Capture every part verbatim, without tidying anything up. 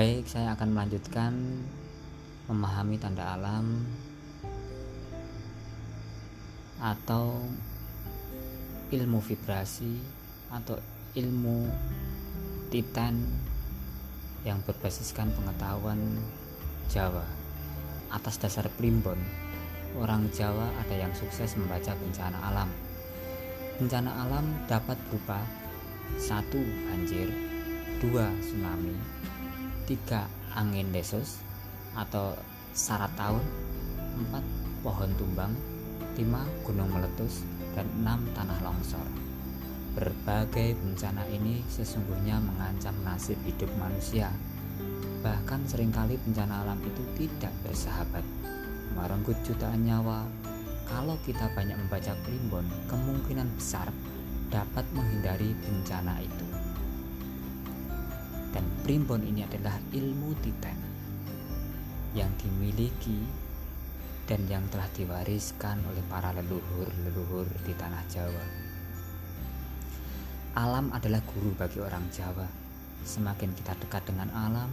Baik, saya akan melanjutkan memahami tanda alam atau ilmu vibrasi atau ilmu Titan yang berbasiskan pengetahuan Jawa. Atas dasar primbon, orang Jawa ada yang sukses membaca bencana alam. Bencana alam dapat berupa satu banjir, dua tsunami, tiga angin lesus atau syarat tahun, empat pohon tumbang, lima gunung meletus, dan enam tanah longsor. Berbagai bencana ini sesungguhnya mengancam nasib hidup manusia. Bahkan seringkali bencana alam itu tidak bersahabat, merenggut jutaan nyawa. Kalau kita banyak membaca primbon, kemungkinan besar dapat menghindari bencana itu. Dan primbon ini adalah ilmu Titan yang dimiliki dan yang telah diwariskan oleh para leluhur-leluhur di tanah Jawa. Alam adalah guru bagi orang Jawa. Semakin kita dekat dengan alam,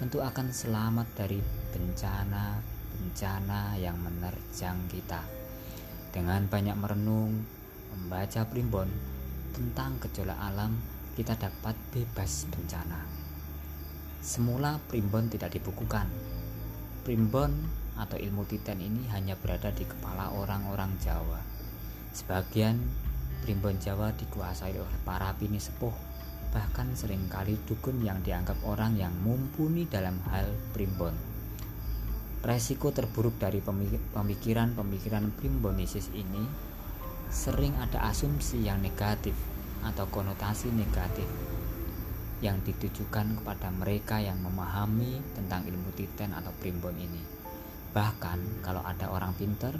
tentu akan selamat dari bencana-bencana yang menerjang kita. Dengan banyak merenung, membaca primbon tentang gejolak alam, kita dapat bebas bencana. Semula primbon tidak dibukukan. Primbon atau ilmu Titan ini hanya berada di kepala orang-orang Jawa. Sebagian primbon Jawa dikuasai oleh para bini sepuh, bahkan seringkali dukun yang dianggap orang yang mumpuni dalam hal primbon. Resiko terburuk dari pemikiran-pemikiran primbonisis ini, sering ada asumsi yang negatif atau konotasi negatif yang ditujukan kepada mereka yang memahami tentang ilmu Titan atau primbon ini. Bahkan kalau ada orang pinter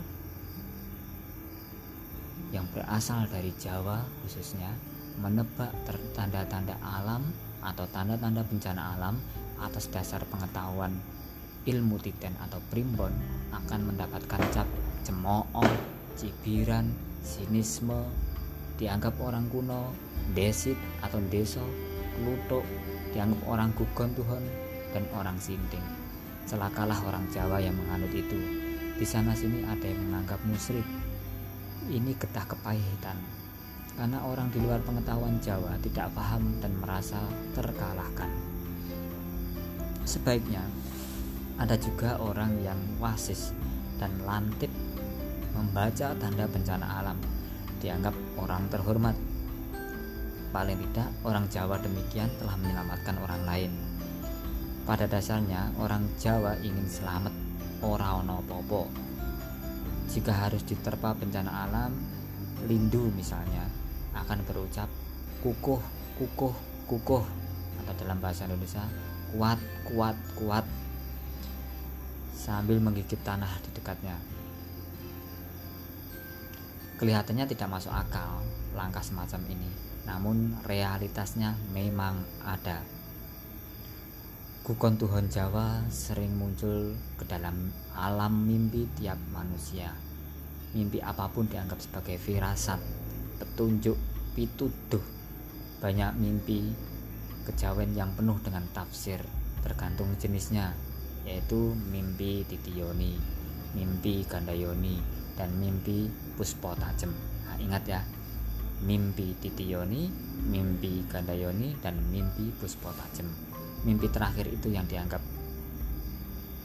yang berasal dari Jawa khususnya menebak tanda-tanda alam atau tanda-tanda bencana alam atas dasar pengetahuan ilmu Titan atau primbon, akan mendapatkan cap cemooh, cibiran, sinisme, dianggap orang kuno, desit atau deso, kluthuk, dianggap orang gugon Tuhan, dan orang sinting. Celakalah orang Jawa yang menganut itu. Di sana sini ada yang menganggap musyrik. Ini getah kepahitan, karena orang di luar pengetahuan Jawa tidak paham dan merasa terkalahkan. Sebaiknya ada juga orang yang wasis dan lantip membaca tanda bencana alam, dianggap orang terhormat. Paling tidak orang Jawa demikian telah menyelamatkan orang lain. Pada dasarnya orang Jawa ingin selamat, ora ono popo. Jika harus diterpa bencana alam, lindu misalnya, akan berucap kukuh, kukuh, kukuh, atau dalam bahasa Indonesia kuat, kuat, kuat, sambil menggigit tanah di dekatnya. Kelihatannya tidak masuk akal langkah semacam ini, namun realitasnya memang ada. Gugon Tuhan Jawa sering muncul ke dalam alam mimpi tiap manusia. Mimpi apapun dianggap sebagai firasat, petunjuk, pituduh. Banyak mimpi kejawen yang penuh dengan tafsir, tergantung jenisnya, yaitu mimpi titiyoni, mimpi gandayoni, dan mimpi puspo tajem. Nah, ingat ya, mimpi titiyoni, mimpi gandayoni, dan mimpi puspo tajem. Mimpi terakhir itu yang dianggap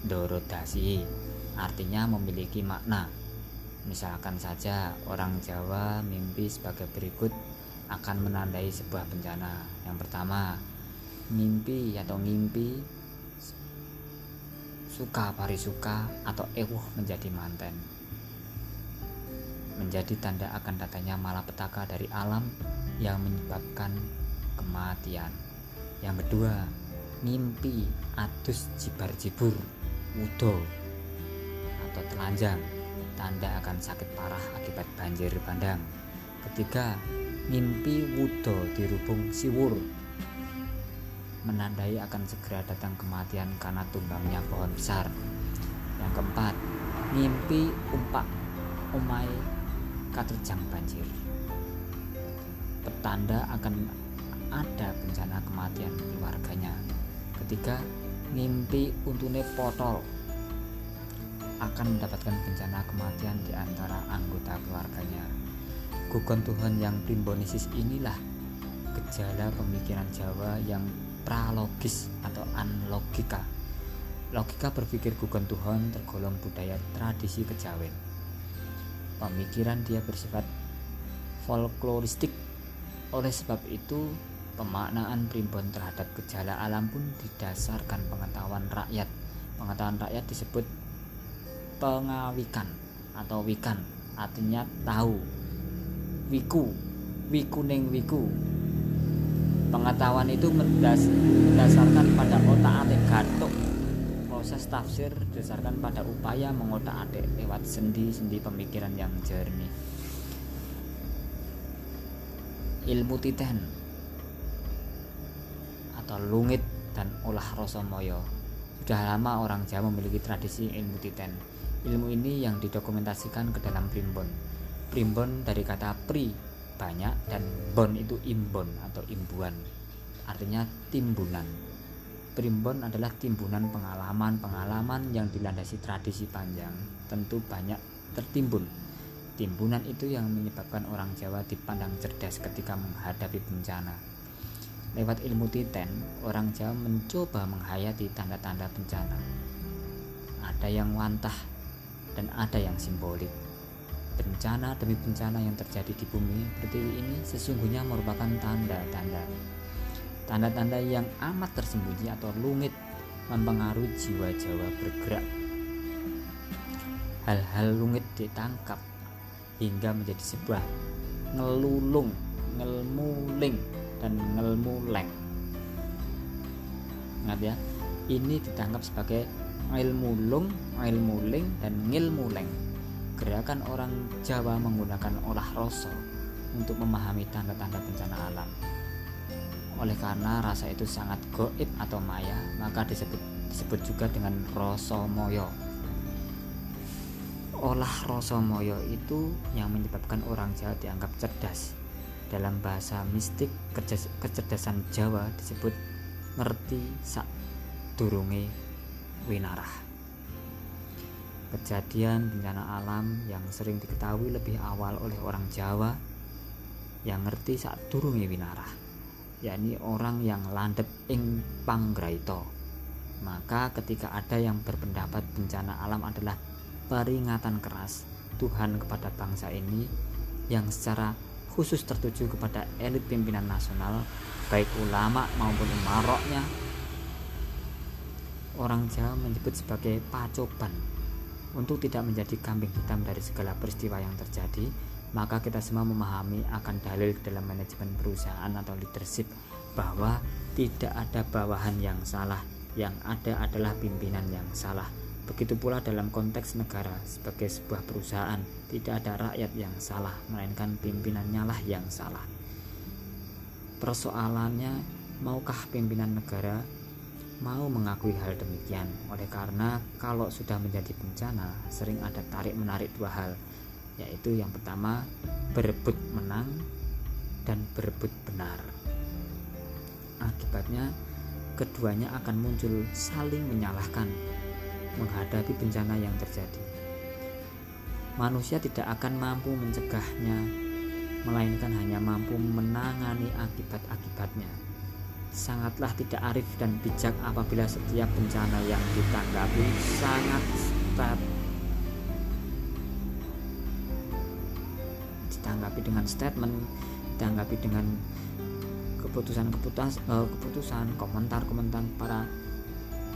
dorodasi, artinya memiliki makna. Misalkan saja orang Jawa mimpi sebagai berikut akan menandai sebuah bencana. Yang pertama, mimpi atau ngimpi suka parisuka atau ewuh menjadi manten, menjadi tanda akan datangnya malapetaka dari alam yang menyebabkan kematian. Yang kedua, ngimpi adus jibar-jibur wudo atau telanjang, tanda akan sakit parah akibat banjir bandang. Ketiga, ngimpi wudo dirubung siwur, menandai akan segera datang kematian karena tumbangnya pohon besar. Yang keempat, ngimpi umpak umai katerjang banjir, petanda akan ada bencana kematian keluarganya. Ketiga, ngimpi untune potol akan mendapatkan bencana kematian di antara anggota keluarganya. Gugon Tuhan yang timbonisis inilah gejala pemikiran Jawa yang pralogis atau anlogika. Logika berpikir Gugon Tuhan tergolong budaya tradisi kejawen. Pemikiran dia bersifat folkloristik. Oleh sebab itu, pemaknaan primbon terhadap gejala alam pun didasarkan pengetahuan rakyat. Pengetahuan rakyat disebut pengawikan atau wikan, artinya tahu. Wiku, wikuning wiku. Pengetahuan itu berdasarkan pada otak-atik gantung. Proses tafsir didasarkan pada upaya mengotak-atik lewat sendi-sendi pemikiran yang jernih. Ilmu titen atau lungit dan olah rasa moyo. Sudah lama orang Jawa memiliki tradisi ilmu titen. Ilmu ini yang didokumentasikan ke dalam primbon. Primbon dari kata pri, banyak, dan bon itu imbon atau imbuan, artinya timbunan. Primbon adalah timbunan pengalaman-pengalaman yang dilandasi tradisi panjang, tentu banyak tertimbun. Timbunan itu yang menyebabkan orang Jawa dipandang cerdas ketika menghadapi bencana. Lewat ilmu titen, orang Jawa mencoba menghayati tanda-tanda bencana. Ada yang wantah dan ada yang simbolik. Bencana demi bencana yang terjadi di bumi pertiwi ini sesungguhnya merupakan tanda-tanda. Tanda-tanda yang amat tersembunyi atau lungit mempengaruhi jiwa Jawa bergerak. Hal-hal lungit ditangkap hingga menjadi sebuah ngelulung, ngelmuling, dan ngelmuleng. Ingat ya, ini ditangkap sebagai ngelmulung, ngelmuling, dan ngelmuleng. Gerakan orang Jawa menggunakan olah rasa untuk memahami tanda-tanda bencana alam. Oleh karena rasa itu sangat goib atau maya, maka disebut disebut juga dengan rasa moyo. Olah rasa moyo itu yang menyebabkan orang Jawa dianggap cerdas. Dalam bahasa mistik, kecerdasan Jawa disebut ngerti sadurunge winarah. Kejadian bencana alam yang sering diketahui lebih awal oleh orang Jawa yang ngerti sadurunge winarah, yakni orang yang landhep ing panggraita. Maka ketika ada yang berpendapat bencana alam adalah peringatan keras Tuhan kepada bangsa ini, yang secara khusus tertuju kepada elit pimpinan nasional, baik ulama maupun umaroknya, orang Jawa menyebut sebagai pacoban. Untuk tidak menjadi kambing hitam dari segala peristiwa yang terjadi, maka kita semua memahami akan dalil dalam manajemen perusahaan atau leadership bahwa tidak ada bawahan yang salah, yang ada adalah pimpinan yang salah. Begitu pula dalam konteks negara, sebagai sebuah perusahaan tidak ada rakyat yang salah, melainkan pimpinannya lah yang salah. Persoalannya, maukah pimpinan negara mau mengakui hal demikian? Oleh karena kalau sudah menjadi bencana, sering ada tarik-menarik dua hal, yaitu yang pertama berebut menang dan berebut benar. Akibatnya keduanya akan muncul saling menyalahkan menghadapi bencana yang terjadi. Manusia tidak akan mampu mencegahnya, melainkan hanya mampu menangani akibat-akibatnya. Sangatlah tidak arif dan bijak apabila setiap bencana yang ditanggapi sangat strategis ditanggapi dengan statement, ditanggapi dengan keputusan-keputusan, eh, keputusan, komentar-komentar para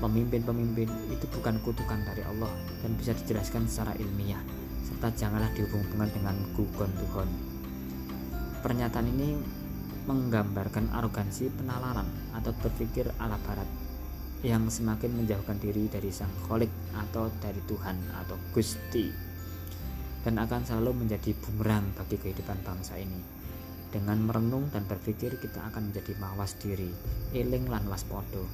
pemimpin-pemimpin. Itu bukan kutukan dari Allah dan bisa dijelaskan secara ilmiah, serta janganlah dihubungkan dengan gugon Tuhan. Pernyataan ini menggambarkan arogansi penalaran atau berpikir ala barat yang semakin menjauhkan diri dari sang kholik atau dari Tuhan atau Gusti, dan akan selalu menjadi bumerang bagi kehidupan bangsa ini. Dengan merenung dan berpikir, kita akan menjadi mawas diri, eling lan waspada.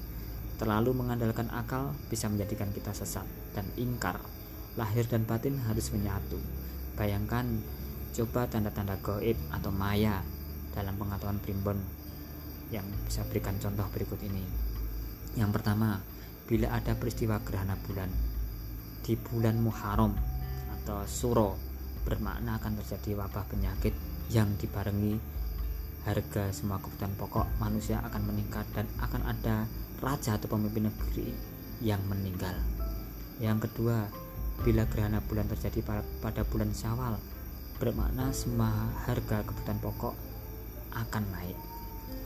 Terlalu mengandalkan akal bisa menjadikan kita sesat dan ingkar. Lahir dan batin harus menyatu. Bayangkan, coba tanda-tanda gaib atau maya dalam pengetahuan primbon yang bisa berikan contoh berikut ini. Yang pertama, bila ada peristiwa gerhana bulan di bulan Muharram atau Suro, bermakna akan terjadi wabah penyakit yang dibarengi harga semua kebutuhan pokok manusia akan meningkat dan akan ada raja atau pemimpin negeri yang meninggal. Yang kedua, bila gerhana bulan terjadi pada bulan Syawal, bermakna semua harga kebutuhan pokok akan naik.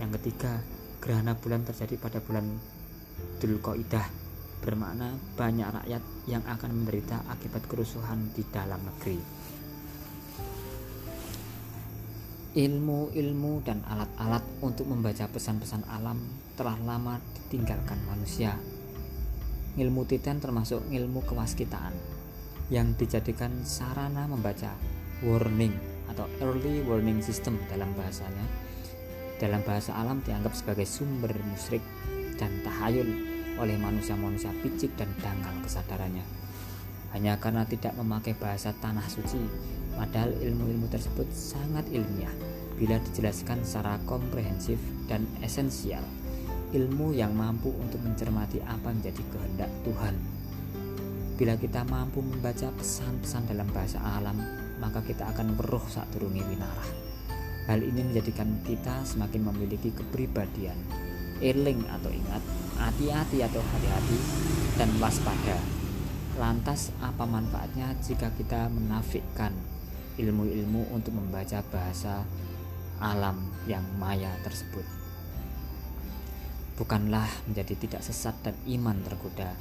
Yang ketiga, gerhana bulan terjadi pada bulan Dzulqa'dah, bermakna banyak rakyat yang akan menderita akibat kerusuhan di dalam negeri. Ilmu-ilmu dan alat-alat untuk membaca pesan-pesan alam telah lama ditinggalkan manusia. Ilmu Titan termasuk ilmu kewaskitaan yang dijadikan sarana membaca warning atau early warning system dalam bahasanya. Dalam bahasa alam dianggap sebagai sumber musyrik dan tahayul oleh manusia-manusia picik dan dangkal kesadarannya, hanya karena tidak memakai bahasa tanah suci. Padahal ilmu-ilmu tersebut sangat ilmiah bila dijelaskan secara komprehensif dan esensial, ilmu yang mampu untuk mencermati apa menjadi kehendak Tuhan. Bila kita mampu membaca pesan-pesan dalam bahasa alam, maka kita akan weruh sadurunge winarah. Hal ini menjadikan kita semakin memiliki kepribadian eling atau ingat, hati-hati atau hati-hati, dan waspada. Lantas apa manfaatnya jika kita menafikan ilmu-ilmu untuk membaca bahasa alam yang maya tersebut? Bukanlah menjadi tidak sesat dan iman tergoda,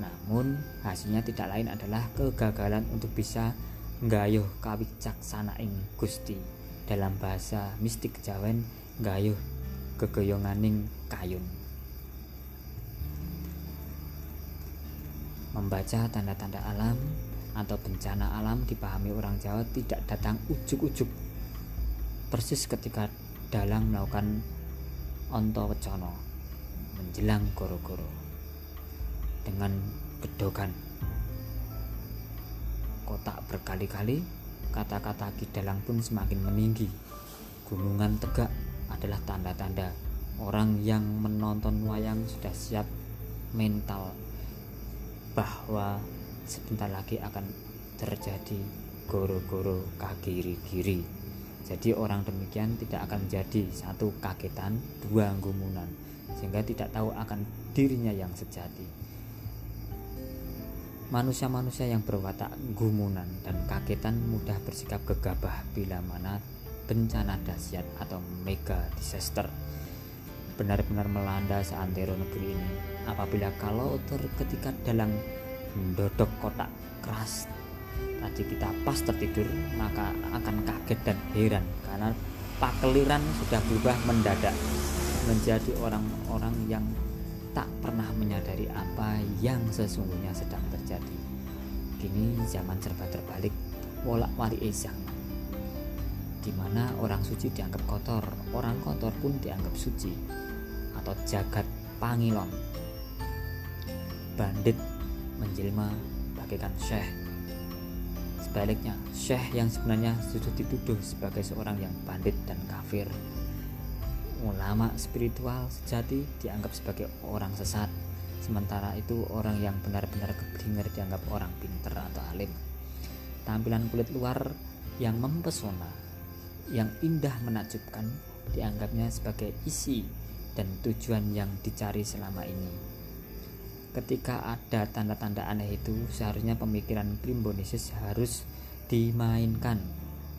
namun hasilnya tidak lain adalah kegagalan untuk bisa nggayuh kawicaksanaan Gusti. Dalam bahasa mistik Jawen, nggayuh gegoyonganing kayun. Membaca tanda-tanda alam atau bencana alam dipahami orang Jawa tidak datang ujuk-ujuk, persis ketika dalang melakukan ontowecono menjelang goro-goro dengan gedogan kotak berkali-kali. Kata-kata kidalang pun semakin meninggi. Gunungan tegak adalah tanda-tanda orang yang menonton wayang sudah siap mental bahwa sebentar lagi akan terjadi goro-goro kagiri-giri. Jadi orang demikian tidak akan menjadi satu kagetan, dua gumunan, sehingga tidak tahu akan dirinya yang sejati. Manusia-manusia yang berwatak gumunan dan kagetan mudah bersikap gegabah bila mana bencana dahsyat atau mega disaster benar-benar melanda seantero negeri ini. Apabila kalau ter ketika dalam mendodok kotak keras tadi kita pas tertidur, maka akan kaget dan heran karena pakeliran sudah berubah mendadak menjadi orang-orang yang tak pernah menyadari apa yang sesungguhnya sedang terjadi. Kini zaman serba terbalik, wolak-wali'e zaman, di mana orang suci dianggap kotor, orang kotor pun dianggap suci, atau jagat pangilon. Bandit menjelma bagaikan syekh. Sebaliknya, syekh yang sebenarnya sudah dituduh sebagai seorang yang bandit dan kafir. Ulama spiritual sejati dianggap sebagai orang sesat. Sementara itu orang yang benar-benar keblinger dianggap orang pinter atau alim. Tampilan kulit luar yang mempesona, yang indah menakjubkan, dianggapnya sebagai isi dan tujuan yang dicari selama ini. Ketika ada tanda-tanda aneh itu, seharusnya pemikiran Primbonisis harus dimainkan.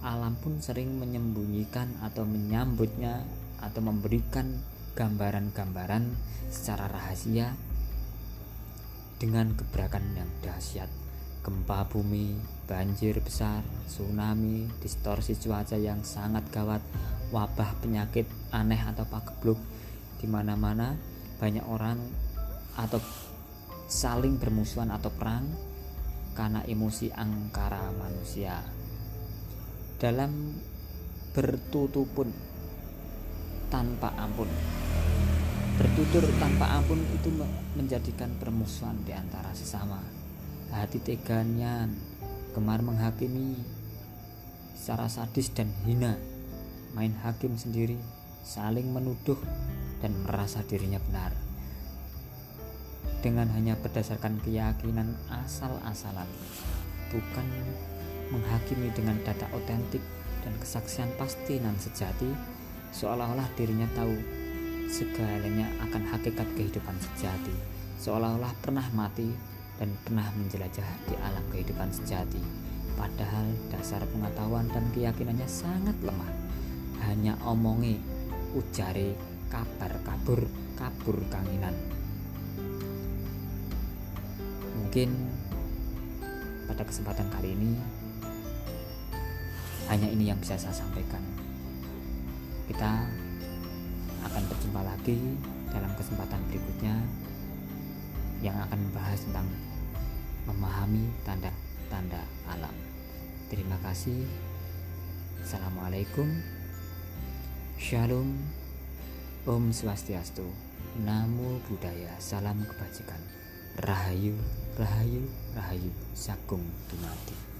Alam pun sering menyembunyikan atau menyambutnya atau memberikan gambaran-gambaran secara rahasia dengan gebrakan yang dahsyat. Gempa bumi, banjir besar, tsunami, distorsi cuaca yang sangat gawat, wabah penyakit aneh atau pagebluk. Di mana-mana banyak orang atau saling bermusuhan atau perang karena emosi angkara manusia. Dalam bertutupun tanpa ampun bertutur tanpa ampun itu menjadikan permusuhan di antara sesama. Hati teganya gemar menghakimi secara sadis dan hina, main hakim sendiri, saling menuduh dan merasa dirinya benar. dengan hanya berdasarkan keyakinan asal-asalan, bukan menghakimi dengan data otentik dan kesaksian pasti nan sejati, seolah-olah dirinya tahu segalanya akan hakikat kehidupan sejati, seolah-olah pernah mati dan pernah menjelajah di alam kehidupan sejati, padahal dasar pengetahuan dan keyakinannya sangat lemah, hanya omongi, ujare, kabar kabur, kabur kanginan. Mungkin pada kesempatan kali ini hanya ini yang bisa saya sampaikan. Kita akan berjumpa lagi dalam kesempatan berikutnya yang akan membahas tentang memahami tanda-tanda alam. Terima kasih. Assalamualaikum. Shalom. Om Swastiastu. Namo Buddhaya. Salam kebajikan. Rahayu, rahayu, rahayu. Sagung Dumadi.